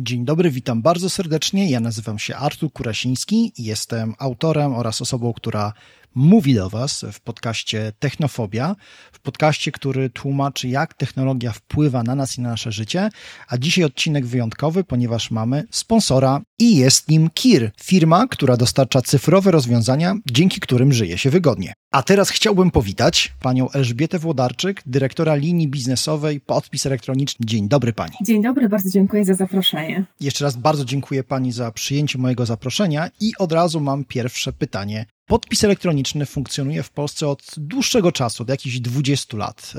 Dzień dobry, witam bardzo serdecznie. Ja nazywam się Artur Kurasiński, jestem autorem oraz osobą, która mówi do Was w podcaście Technofobia, w podcaście, który tłumaczy, jak technologia wpływa na nas i na nasze życie, a dzisiaj odcinek wyjątkowy, ponieważ mamy sponsora i jest nim KIR, firma, która dostarcza cyfrowe rozwiązania, dzięki którym żyje się wygodnie. A teraz chciałbym powitać panią Elżbietę Włodarczyk, dyrektora linii biznesowej Podpis Elektroniczny. Dzień dobry pani. Dzień dobry, bardzo dziękuję za zaproszenie. Jeszcze raz bardzo dziękuję pani za przyjęcie mojego zaproszenia i od razu mam pierwsze pytanie. Podpis elektroniczny funkcjonuje w Polsce od dłuższego czasu, od jakichś 20 lat.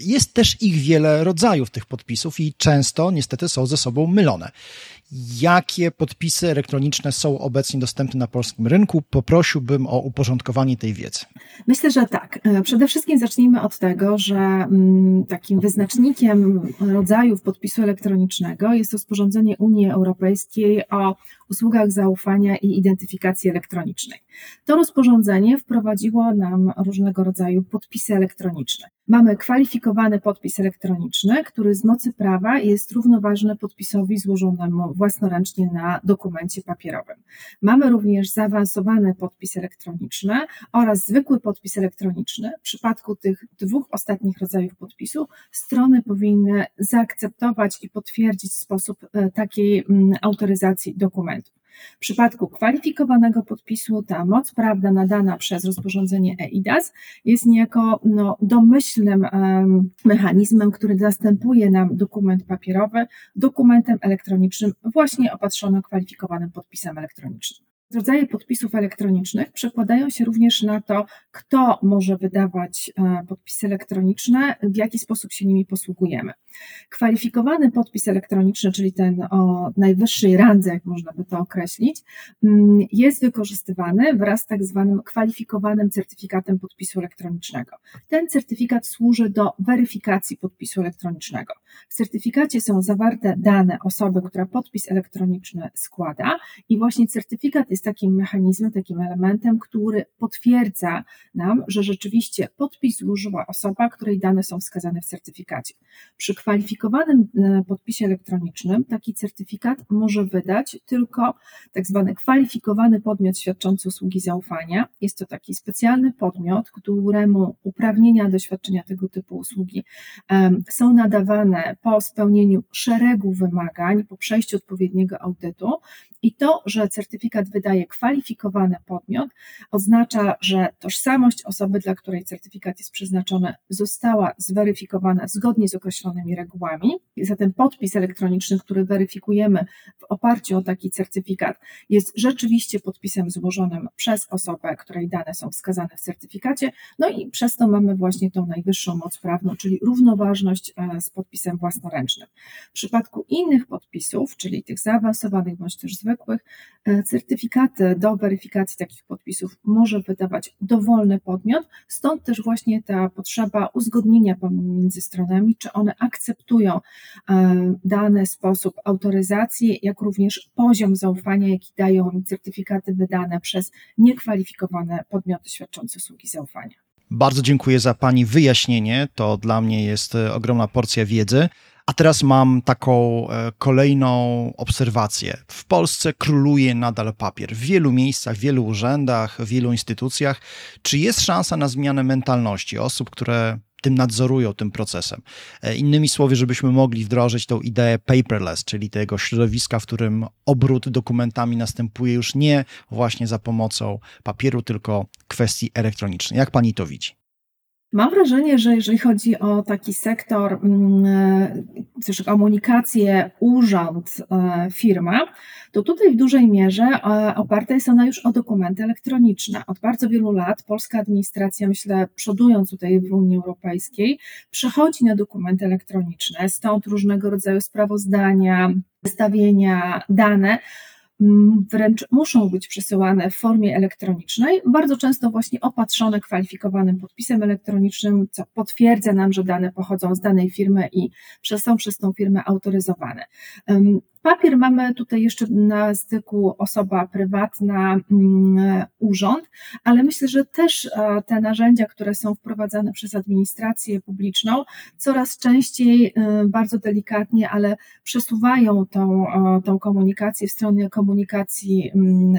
Jest też ich wiele rodzajów tych podpisów i często niestety są ze sobą mylone. Jakie podpisy elektroniczne są obecnie dostępne na polskim rynku? Poprosiłbym o uporządkowanie tej wiedzy. Myślę, że tak. Przede wszystkim zacznijmy od tego, że takim wyznacznikiem rodzajów podpisu elektronicznego jest rozporządzenie Unii Europejskiej o usługach zaufania i identyfikacji elektronicznej. To rozporządzenie wprowadziło nam różnego rodzaju podpisy elektroniczne. Mamy kwalifikowany podpis elektroniczny, który z mocy prawa jest równoważny podpisowi złożonemu własnoręcznie na dokumencie papierowym. Mamy również zaawansowany podpis elektroniczny oraz zwykły podpis elektroniczny. W przypadku tych dwóch ostatnich rodzajów podpisu strony powinny zaakceptować i potwierdzić sposób takiej autoryzacji dokumentu. W przypadku kwalifikowanego podpisu ta moc prawna nadana przez rozporządzenie eIDAS jest niejako domyślnym mechanizmem, który zastępuje nam dokument papierowy dokumentem elektronicznym właśnie opatrzonym kwalifikowanym podpisem elektronicznym. Rodzaje podpisów elektronicznych przekładają się również na to, kto może wydawać podpisy elektroniczne, w jaki sposób się nimi posługujemy. Kwalifikowany podpis elektroniczny, czyli ten o najwyższej randze, jak można by to określić, jest wykorzystywany wraz z tak zwanym kwalifikowanym certyfikatem podpisu elektronicznego. Ten certyfikat służy do weryfikacji podpisu elektronicznego. W certyfikacie są zawarte dane osoby, która podpis elektroniczny składa i właśnie certyfikat jest takim mechanizmem, takim elementem, który potwierdza nam, że rzeczywiście podpis złożyła osoba, której dane są wskazane w certyfikacie. Przy kwalifikowanym podpisie elektronicznym taki certyfikat może wydać tylko tak zwany kwalifikowany podmiot świadczący usługi zaufania. Jest to taki specjalny podmiot, któremu uprawnienia do świadczenia tego typu usługi są nadawane po spełnieniu szeregu wymagań, po przejściu odpowiedniego audytu i to, że certyfikat wydaje kwalifikowany podmiot, oznacza, że tożsamość osoby, dla której certyfikat jest przeznaczony, została zweryfikowana zgodnie z określonymi regułami. Zatem podpis elektroniczny, który weryfikujemy w oparciu o taki certyfikat, jest rzeczywiście podpisem złożonym przez osobę, której dane są wskazane w certyfikacie, no i przez to mamy właśnie tą najwyższą moc prawną, czyli równoważność z podpisem własnoręcznym. W przypadku innych podpisów, czyli tych zaawansowanych bądź też zwykłych, certyfikaty do weryfikacji takich podpisów może wydawać dowolny podmiot, stąd też właśnie ta potrzeba uzgodnienia pomiędzy stronami, czy one akceptują dany sposób autoryzacji, jak również poziom zaufania, jaki dają im certyfikaty wydane przez niekwalifikowane podmioty świadczące usługi zaufania. Bardzo dziękuję za pani wyjaśnienie, to dla mnie jest ogromna porcja wiedzy. A teraz mam taką kolejną obserwację. W Polsce króluje nadal papier. W wielu miejscach, w wielu urzędach, w wielu instytucjach. Czy jest szansa na zmianę mentalności osób, które tym nadzorują, tym procesem? Innymi słowy, żebyśmy mogli wdrożyć tą ideę paperless, czyli tego środowiska, w którym obrót dokumentami następuje już nie właśnie za pomocą papieru, tylko kwestii elektronicznej. Jak pani to widzi? Mam wrażenie, że jeżeli chodzi o taki sektor, komunikację urząd-firma, to tutaj w dużej mierze oparta jest ona już o dokumenty elektroniczne. Od bardzo wielu lat polska administracja, myślę, przodując tutaj w Unii Europejskiej, przechodzi na dokumenty elektroniczne, stąd różnego rodzaju sprawozdania, zestawienia, dane, wręcz muszą być przesyłane w formie elektronicznej, bardzo często właśnie opatrzone kwalifikowanym podpisem elektronicznym, co potwierdza nam, że dane pochodzą z danej firmy i są przez tą firmę autoryzowane. Papier mamy tutaj jeszcze na styku osoba prywatna, urząd, ale myślę, że też te narzędzia, które są wprowadzane przez administrację publiczną, coraz częściej bardzo delikatnie, ale przesuwają tą komunikację w stronę komunikacji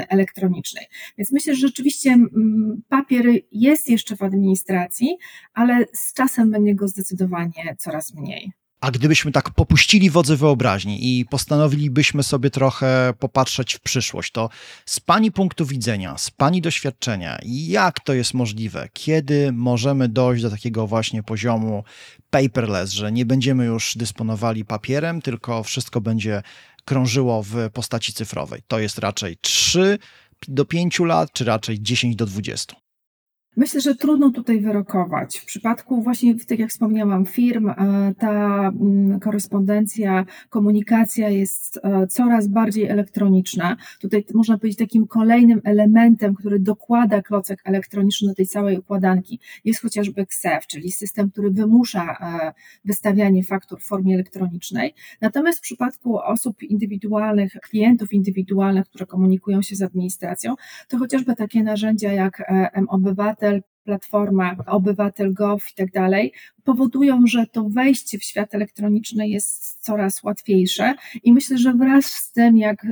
elektronicznej. Więc myślę, że rzeczywiście papier jest jeszcze w administracji, ale z czasem będzie go zdecydowanie coraz mniej. A gdybyśmy tak popuścili wodze wyobraźni i postanowilibyśmy sobie trochę popatrzeć w przyszłość, to z Pani punktu widzenia, z Pani doświadczenia, jak to jest możliwe? Kiedy możemy dojść do takiego właśnie poziomu paperless, że nie będziemy już dysponowali papierem, tylko wszystko będzie krążyło w postaci cyfrowej? To jest raczej 3 do 5 lat, czy raczej 10 do 20? Myślę, że trudno tutaj wyrokować. W przypadku właśnie, tak jak wspomniałam, firm, ta korespondencja, komunikacja jest coraz bardziej elektroniczna. Tutaj można powiedzieć takim kolejnym elementem, który dokłada klocek elektroniczny do tej całej układanki, jest chociażby KSEF, czyli system, który wymusza wystawianie faktur w formie elektronicznej. Natomiast w przypadku osób indywidualnych, klientów indywidualnych, które komunikują się z administracją, to chociażby takie narzędzia jak mObywatel, platforma obywatel.gov i tak dalej, powodują, że to wejście w świat elektroniczny jest coraz łatwiejsze i myślę, że wraz z tym, jak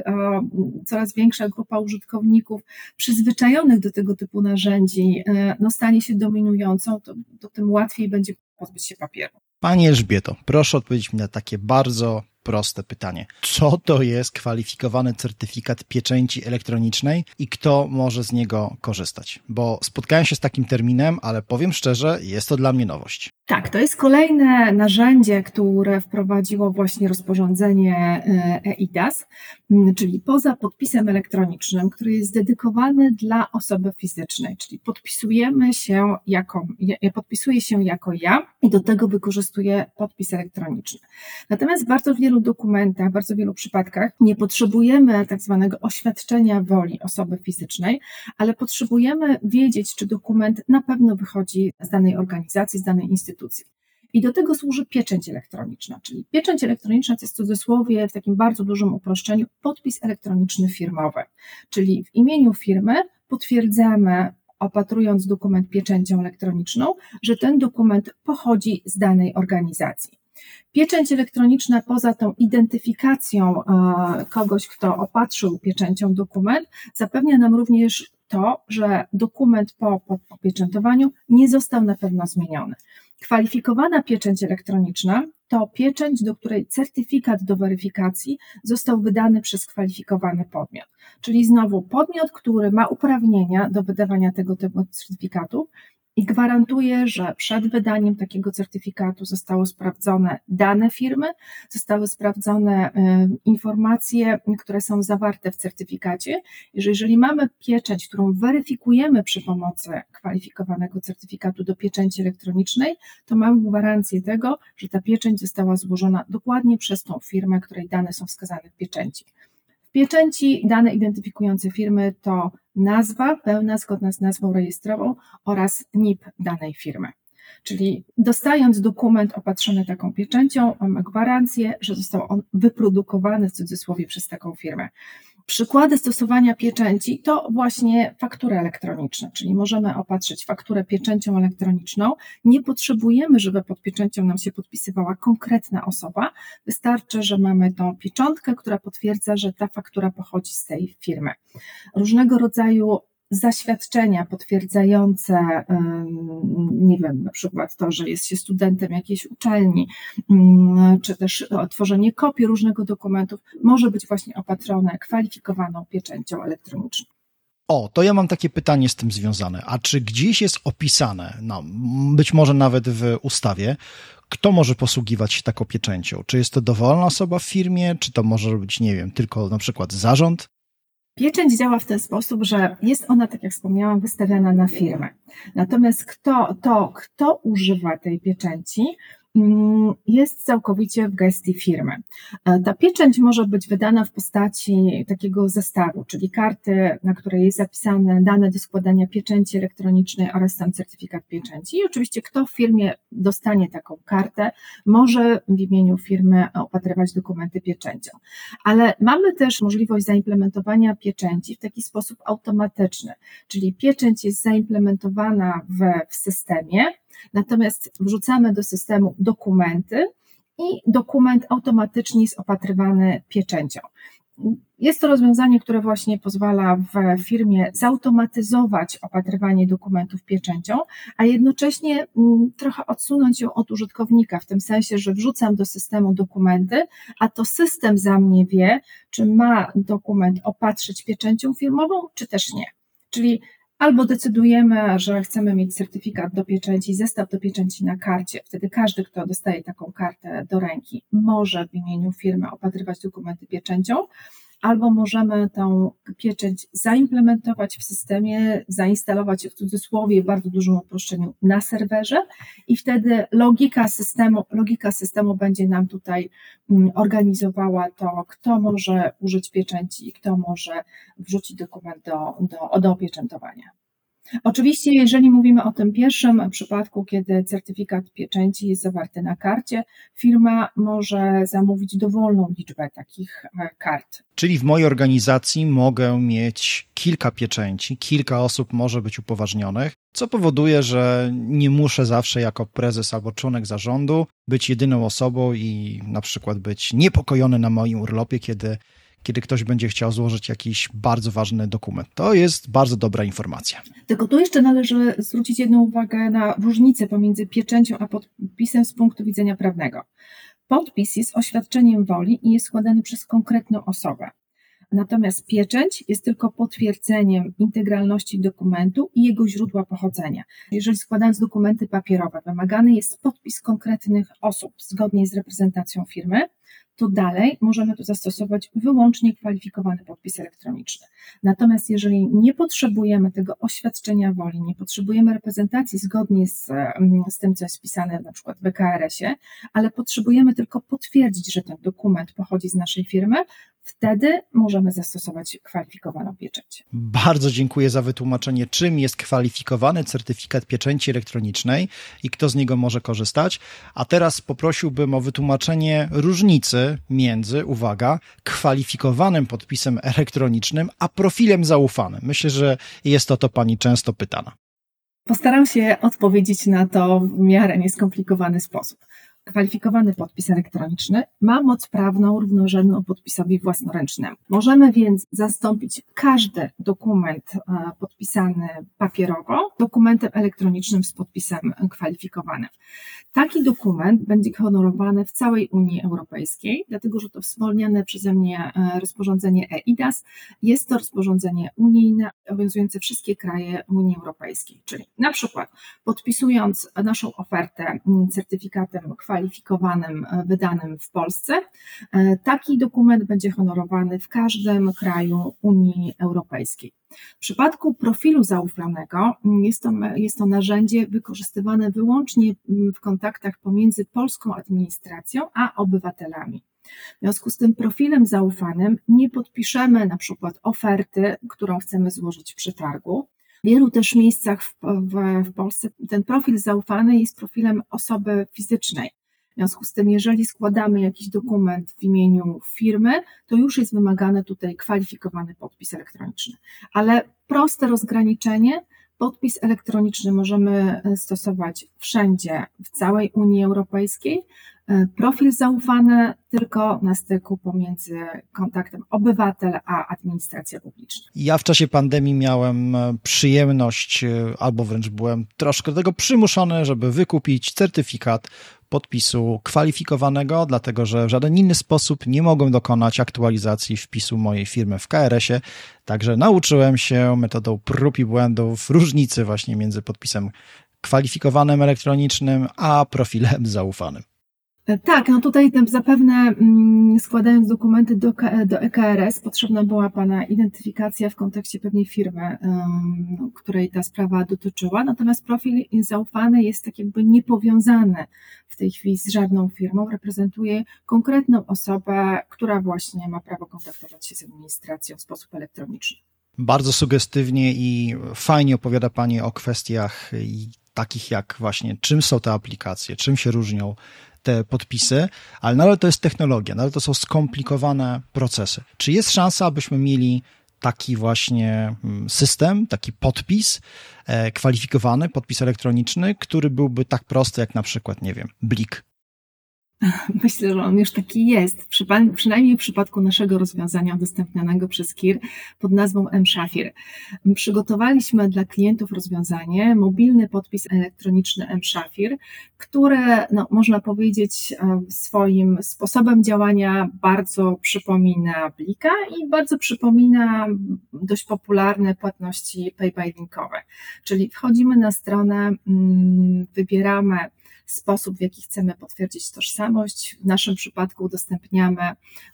coraz większa grupa użytkowników przyzwyczajonych do tego typu narzędzi stanie się dominującą, to tym łatwiej będzie pozbyć się papieru. Pani Elżbieto, proszę odpowiedzieć mi na takie bardzo proste pytanie. Co to jest kwalifikowany certyfikat pieczęci elektronicznej i kto może z niego korzystać? Bo spotkałem się z takim terminem, ale powiem szczerze, jest to dla mnie nowość. Tak, to jest kolejne narzędzie, które wprowadziło właśnie rozporządzenie eIDAS, czyli poza podpisem elektronicznym, który jest dedykowany dla osoby fizycznej, czyli podpisuje się jako ja i do tego wykorzystuje podpis elektroniczny. Natomiast bardzo wiele dokumentach, w bardzo wielu przypadkach nie potrzebujemy tak zwanego oświadczenia woli osoby fizycznej, ale potrzebujemy wiedzieć, czy dokument na pewno wychodzi z danej organizacji, z danej instytucji. I do tego służy pieczęć elektroniczna, czyli pieczęć elektroniczna to jest w cudzysłowie, w takim bardzo dużym uproszczeniu, podpis elektroniczny firmowy, czyli w imieniu firmy potwierdzamy, opatrując dokument pieczęcią elektroniczną, że ten dokument pochodzi z danej organizacji. Pieczęć elektroniczna poza tą identyfikacją kogoś, kto opatrzył pieczęcią dokument, zapewnia nam również to, że dokument po pieczętowaniu nie został na pewno zmieniony. Kwalifikowana pieczęć elektroniczna to pieczęć, do której certyfikat do weryfikacji został wydany przez kwalifikowany podmiot, czyli znowu podmiot, który ma uprawnienia do wydawania tego typu certyfikatu, i gwarantuje, że przed wydaniem takiego certyfikatu zostały sprawdzone dane firmy, zostały sprawdzone informacje, które są zawarte w certyfikacie. Jeżeli mamy pieczęć, którą weryfikujemy przy pomocy kwalifikowanego certyfikatu do pieczęci elektronicznej, to mamy gwarancję tego, że ta pieczęć została złożona dokładnie przez tą firmę, której dane są wskazane w pieczęci. W pieczęci dane identyfikujące firmy to nazwa pełna zgodna z nazwą rejestrową oraz NIP danej firmy. Czyli dostając dokument opatrzony taką pieczęcią, mamy gwarancję, że został on wyprodukowany w cudzysłowie przez taką firmę. Przykłady stosowania pieczęci to właśnie faktury elektroniczne, czyli możemy opatrzyć fakturę pieczęcią elektroniczną. Nie potrzebujemy, żeby pod pieczęcią nam się podpisywała konkretna osoba. Wystarczy, że mamy tą pieczątkę, która potwierdza, że ta faktura pochodzi z tej firmy. Różnego rodzaju zaświadczenia potwierdzające, nie wiem, na przykład to, że jest się studentem jakiejś uczelni, czy też tworzenie kopii różnego dokumentów może być właśnie opatrzone kwalifikowaną pieczęcią elektroniczną. O, to ja mam takie pytanie z tym związane. A czy gdzieś jest opisane, być może nawet w ustawie, kto może posługiwać się taką pieczęcią? Czy jest to dowolna osoba w firmie, czy to może być, nie wiem, tylko na przykład zarząd? Pieczęć działa w ten sposób, że jest ona, tak jak wspomniałam, wystawiana na firmę. Natomiast kto używa tej pieczęci, jest całkowicie w gestii firmy. Ta pieczęć może być wydana w postaci takiego zestawu, czyli karty, na której jest zapisane dane do składania pieczęci elektronicznej oraz sam certyfikat pieczęci. I oczywiście kto w firmie dostanie taką kartę, może w imieniu firmy opatrywać dokumenty pieczęcią. Ale mamy też możliwość zaimplementowania pieczęci w taki sposób automatyczny, czyli pieczęć jest zaimplementowana w systemie, natomiast wrzucamy do systemu dokumenty i dokument automatycznie jest opatrywany pieczęcią. Jest to rozwiązanie, które właśnie pozwala w firmie zautomatyzować opatrywanie dokumentów pieczęcią, a jednocześnie trochę odsunąć ją od użytkownika, w tym sensie, że wrzucam do systemu dokumenty, a to system za mnie wie, czy ma dokument opatrzyć pieczęcią firmową, czy też nie. Czyli albo decydujemy, że chcemy mieć certyfikat do pieczęci, zestaw do pieczęci na karcie. Wtedy każdy, kto dostaje taką kartę do ręki, może w imieniu firmy opatrywać dokumenty pieczęcią, albo możemy tą pieczęć zaimplementować w systemie, zainstalować w cudzysłowie w bardzo dużym uproszczeniu na serwerze i wtedy logika systemu będzie nam tutaj organizowała to, kto może użyć pieczęci i kto może wrzucić dokument do opieczętowania. Oczywiście, jeżeli mówimy o tym pierwszym przypadku, kiedy certyfikat pieczęci jest zawarty na karcie, firma może zamówić dowolną liczbę takich kart. Czyli w mojej organizacji mogę mieć kilka pieczęci, kilka osób może być upoważnionych, co powoduje, że nie muszę zawsze jako prezes albo członek zarządu być jedyną osobą i na przykład być niepokojony na moim urlopie, kiedy ktoś będzie chciał złożyć jakiś bardzo ważny dokument. To jest bardzo dobra informacja. Tylko tu jeszcze należy zwrócić jedną uwagę na różnicę pomiędzy pieczęcią a podpisem z punktu widzenia prawnego. Podpis jest oświadczeniem woli i jest składany przez konkretną osobę. Natomiast pieczęć jest tylko potwierdzeniem integralności dokumentu i jego źródła pochodzenia. Jeżeli składając dokumenty papierowe wymagany jest podpis konkretnych osób zgodnie z reprezentacją firmy, to dalej możemy tu zastosować wyłącznie kwalifikowany podpis elektroniczny. Natomiast jeżeli nie potrzebujemy tego oświadczenia woli, nie potrzebujemy reprezentacji zgodnie z tym, co jest wpisane na przykład w EKRS-ie, ale potrzebujemy tylko potwierdzić, że ten dokument pochodzi z naszej firmy, wtedy możemy zastosować kwalifikowaną pieczęć. Bardzo dziękuję za wytłumaczenie, czym jest kwalifikowany certyfikat pieczęci elektronicznej i kto z niego może korzystać. A teraz poprosiłbym o wytłumaczenie różnicy między, uwaga, kwalifikowanym podpisem elektronicznym a profilem zaufanym. Myślę, że jest o to Pani często pytana. Postaram się odpowiedzieć na to w miarę nieskomplikowany sposób. Kwalifikowany podpis elektroniczny ma moc prawną równorzędną podpisowi własnoręcznemu. Możemy więc zastąpić każdy dokument podpisany papierowo dokumentem elektronicznym z podpisem kwalifikowanym. Taki dokument będzie honorowany w całej Unii Europejskiej, dlatego że to wspomniane przeze mnie rozporządzenie eIDAS jest to rozporządzenie unijne obowiązujące wszystkie kraje Unii Europejskiej, czyli na przykład podpisując naszą ofertę certyfikatem kwalifikowanym, wydanym w Polsce. Taki dokument będzie honorowany w każdym kraju Unii Europejskiej. W przypadku profilu zaufanego jest to narzędzie wykorzystywane wyłącznie w kontaktach pomiędzy polską administracją a obywatelami. W związku z tym profilem zaufanym nie podpiszemy na przykład oferty, którą chcemy złożyć w przetargu. W wielu też miejscach w Polsce ten profil zaufany jest profilem osoby fizycznej. W związku z tym, jeżeli składamy jakiś dokument w imieniu firmy, to już jest wymagany tutaj kwalifikowany podpis elektroniczny. Ale proste rozgraniczenie, podpis elektroniczny możemy stosować wszędzie, w całej Unii Europejskiej. Profil zaufany tylko na styku pomiędzy kontaktem obywatel a administracja publiczna. Ja w czasie pandemii miałem przyjemność, albo wręcz byłem troszkę do tego przymuszony, żeby wykupić certyfikat podpisu kwalifikowanego, dlatego że w żaden inny sposób nie mogłem dokonać aktualizacji wpisu mojej firmy w KRS-ie, także nauczyłem się metodą prób i błędów różnicy właśnie między podpisem kwalifikowanym elektronicznym a profilem zaufanym. Tak, no tutaj zapewne składając dokumenty do EKRS potrzebna była Pana identyfikacja w kontekście pewnej firmy, której ta sprawa dotyczyła, natomiast profil zaufany jest tak jakby niepowiązany w tej chwili z żadną firmą, reprezentuje konkretną osobę, która właśnie ma prawo kontaktować się z administracją w sposób elektroniczny. Bardzo sugestywnie i fajnie opowiada Pani o kwestiach takich jak właśnie czym są te aplikacje, czym się różnią te podpisy, ale nadal to jest technologia, nadal to są skomplikowane procesy. Czy jest szansa, abyśmy mieli taki właśnie system, taki podpis kwalifikowany, podpis elektroniczny, który byłby tak prosty jak na przykład, nie wiem, BLIK? Myślę, że on już taki jest, przynajmniej w przypadku naszego rozwiązania udostępnianego przez KIR pod nazwą mSzafir. Przygotowaliśmy dla klientów rozwiązanie, mobilny podpis elektroniczny mSzafir, które można powiedzieć swoim sposobem działania bardzo przypomina BLIK-a i bardzo przypomina dość popularne płatności pay-by-linkowe. Czyli wchodzimy na stronę, wybieramy sposób, w jaki chcemy potwierdzić tożsamość. W naszym przypadku udostępniamy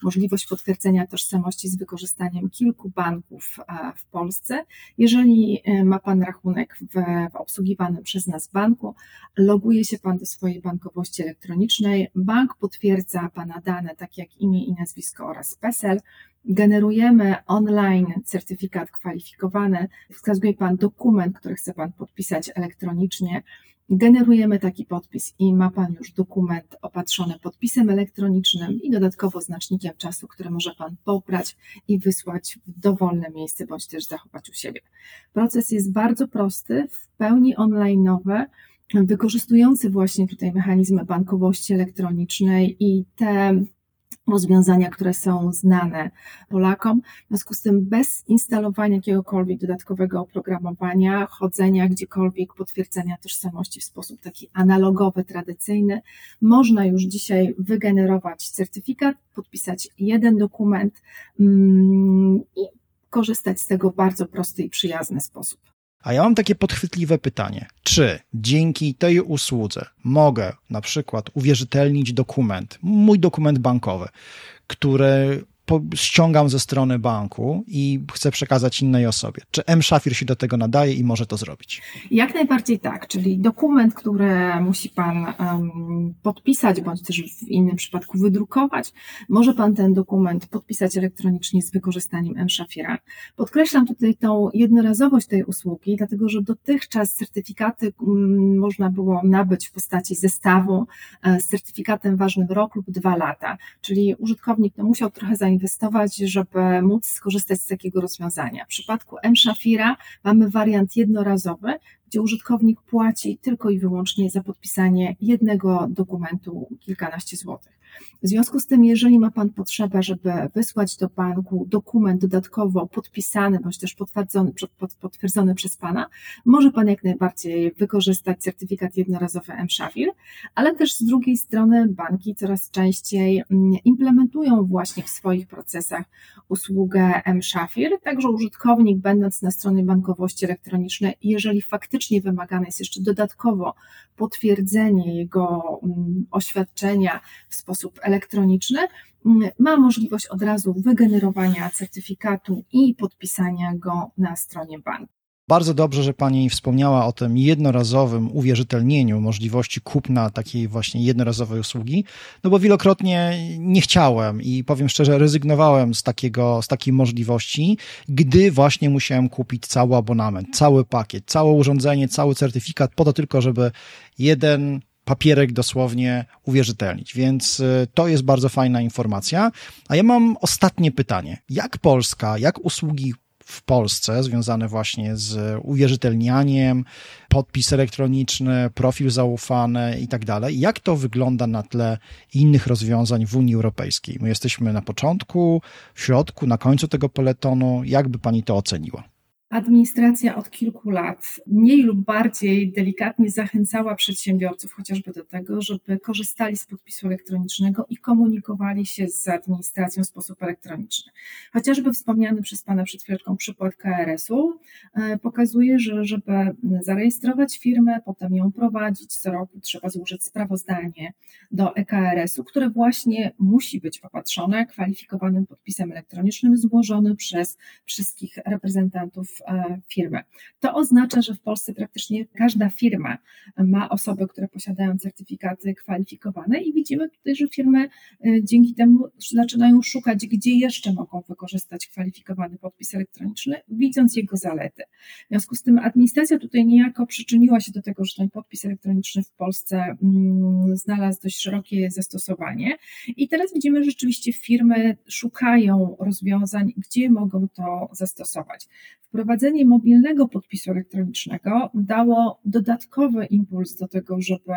możliwość potwierdzenia tożsamości z wykorzystaniem kilku banków w Polsce. Jeżeli ma Pan rachunek w obsługiwanym przez nas banku, loguje się Pan do swojej bankowości elektronicznej. Bank potwierdza Pana dane, tak jak imię i nazwisko oraz PESEL. Generujemy online certyfikat kwalifikowany. Wskazuje Pan dokument, który chce Pan podpisać elektronicznie. Generujemy taki podpis i ma Pan już dokument opatrzony podpisem elektronicznym i dodatkowo znacznikiem czasu, który może Pan pobrać i wysłać w dowolne miejsce, bądź też zachować u siebie. Proces jest bardzo prosty, w pełni online'owy, wykorzystujący właśnie tutaj mechanizmy bankowości elektronicznej i te rozwiązania, które są znane Polakom. W związku z tym bez instalowania jakiegokolwiek dodatkowego oprogramowania, chodzenia gdziekolwiek, potwierdzenia tożsamości w sposób taki analogowy, tradycyjny, można już dzisiaj wygenerować certyfikat, podpisać jeden dokument i korzystać z tego w bardzo prosty i przyjazny sposób. A ja mam takie podchwytliwe pytanie. Czy dzięki tej usłudze mogę na przykład uwierzytelnić dokument, mój dokument bankowy, który ściągam ze strony banku i chcę przekazać innej osobie? Czy mSzafir się do tego nadaje i może to zrobić? Jak najbardziej tak, czyli dokument, który musi Pan podpisać, bądź też w innym przypadku wydrukować, może Pan ten dokument podpisać elektronicznie z wykorzystaniem mSzafira. Podkreślam tutaj tą jednorazowość tej usługi, dlatego że dotychczas certyfikaty można było nabyć w postaci zestawu z certyfikatem ważnym rok lub 2 lata, czyli użytkownik musiał trochę zainwestować, żeby móc skorzystać z takiego rozwiązania. W przypadku mSzafira mamy wariant jednorazowy, gdzie użytkownik płaci tylko i wyłącznie za podpisanie jednego dokumentu kilkanaście złotych. W związku z tym, jeżeli ma Pan potrzebę, żeby wysłać do banku dokument dodatkowo podpisany, bądź też potwierdzony przez Pana, może Pan jak najbardziej wykorzystać certyfikat jednorazowy mSzafir, ale też z drugiej strony banki coraz częściej implementują właśnie w swoich procesach usługę mSzafir, także użytkownik będąc na stronie bankowości elektronicznej, jeżeli faktycznie wymagane jest jeszcze dodatkowo potwierdzenie jego oświadczenia w sposób elektroniczny, ma możliwość od razu wygenerowania certyfikatu i podpisania go na stronie banku. Bardzo dobrze, że Pani wspomniała o tym jednorazowym uwierzytelnieniu możliwości kupna takiej właśnie jednorazowej usługi, no bo wielokrotnie nie chciałem i powiem szczerze, rezygnowałem z takiej możliwości, gdy właśnie musiałem kupić cały abonament, cały pakiet, całe urządzenie, cały certyfikat po to tylko, żeby jeden papierek dosłownie uwierzytelnić, więc to jest bardzo fajna informacja. A ja mam ostatnie pytanie. Jak usługi w Polsce związane właśnie z uwierzytelnianiem, podpis elektroniczny, profil zaufany i tak dalej, jak to wygląda na tle innych rozwiązań w Unii Europejskiej? My jesteśmy na początku, w środku, na końcu tego peletonu. Jak by Pani to oceniła? Administracja od kilku lat mniej lub bardziej delikatnie zachęcała przedsiębiorców chociażby do tego, żeby korzystali z podpisu elektronicznego i komunikowali się z administracją w sposób elektroniczny. Chociażby wspomniany przez Pana przed chwileczką przykład KRS-u pokazuje, że żeby zarejestrować firmę, potem ją prowadzić, co roku trzeba złożyć sprawozdanie do EKRS-u, które właśnie musi być opatrzone kwalifikowanym podpisem elektronicznym złożonym przez wszystkich reprezentantów firmy. To oznacza, że w Polsce praktycznie każda firma ma osoby, które posiadają certyfikaty kwalifikowane i widzimy tutaj, że firmy dzięki temu zaczynają szukać, gdzie jeszcze mogą wykorzystać kwalifikowany podpis elektroniczny, widząc jego zalety. W związku z tym administracja tutaj niejako przyczyniła się do tego, że ten podpis elektroniczny w Polsce znalazł dość szerokie zastosowanie i teraz widzimy, że rzeczywiście firmy szukają rozwiązań, gdzie mogą to zastosować. Wprowadzenie mobilnego podpisu elektronicznego dało dodatkowy impuls do tego, żeby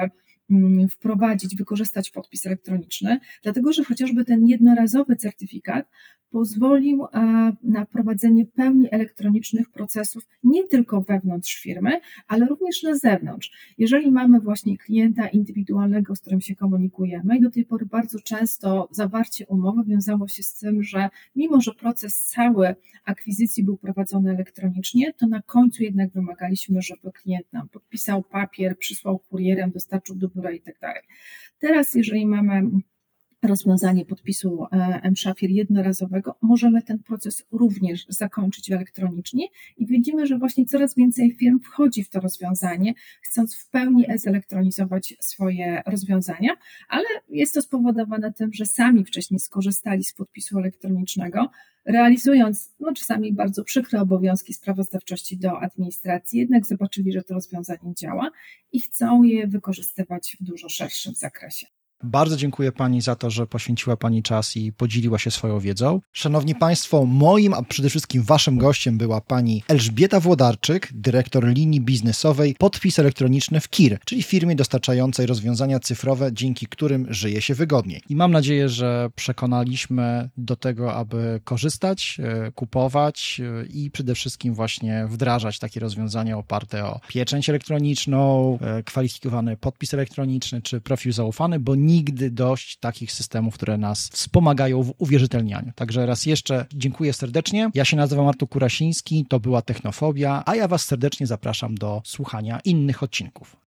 wprowadzić, wykorzystać podpis elektroniczny, dlatego że chociażby ten jednorazowy certyfikat pozwolił na prowadzenie pełni elektronicznych procesów nie tylko wewnątrz firmy, ale również na zewnątrz. Jeżeli mamy właśnie klienta indywidualnego, z którym się komunikujemy i do tej pory bardzo często zawarcie umowy wiązało się z tym, że mimo, że proces cały akwizycji był prowadzony elektronicznie, to na końcu jednak wymagaliśmy, żeby klient nam podpisał papier, przysłał kurierem, dostarczył do biura i tak dalej. Teraz, jeżeli mamy rozwiązanie podpisu mSzafir jednorazowego, możemy ten proces również zakończyć elektronicznie i widzimy, że właśnie coraz więcej firm wchodzi w to rozwiązanie, chcąc w pełni zelektronizować swoje rozwiązania, ale jest to spowodowane tym, że sami wcześniej skorzystali z podpisu elektronicznego, realizując czasami bardzo przykre obowiązki sprawozdawczości do administracji, jednak zobaczyli, że to rozwiązanie działa i chcą je wykorzystywać w dużo szerszym zakresie. Bardzo dziękuję Pani za to, że poświęciła Pani czas i podzieliła się swoją wiedzą. Szanowni Państwo, moim, a przede wszystkim Waszym gościem była Pani Elżbieta Włodarczyk, dyrektor linii biznesowej Podpis Elektroniczny w KIR, czyli firmie dostarczającej rozwiązania cyfrowe, dzięki którym żyje się wygodniej. I mam nadzieję, że przekonaliśmy do tego, aby korzystać, kupować i przede wszystkim właśnie wdrażać takie rozwiązania oparte o pieczęć elektroniczną, kwalifikowany podpis elektroniczny czy profil zaufany, bo nigdy dość takich systemów, które nas wspomagają w uwierzytelnianiu. Także raz jeszcze dziękuję serdecznie. Ja się nazywam Artur Kurasiński, to była Technofobia, a ja Was serdecznie zapraszam do słuchania innych odcinków.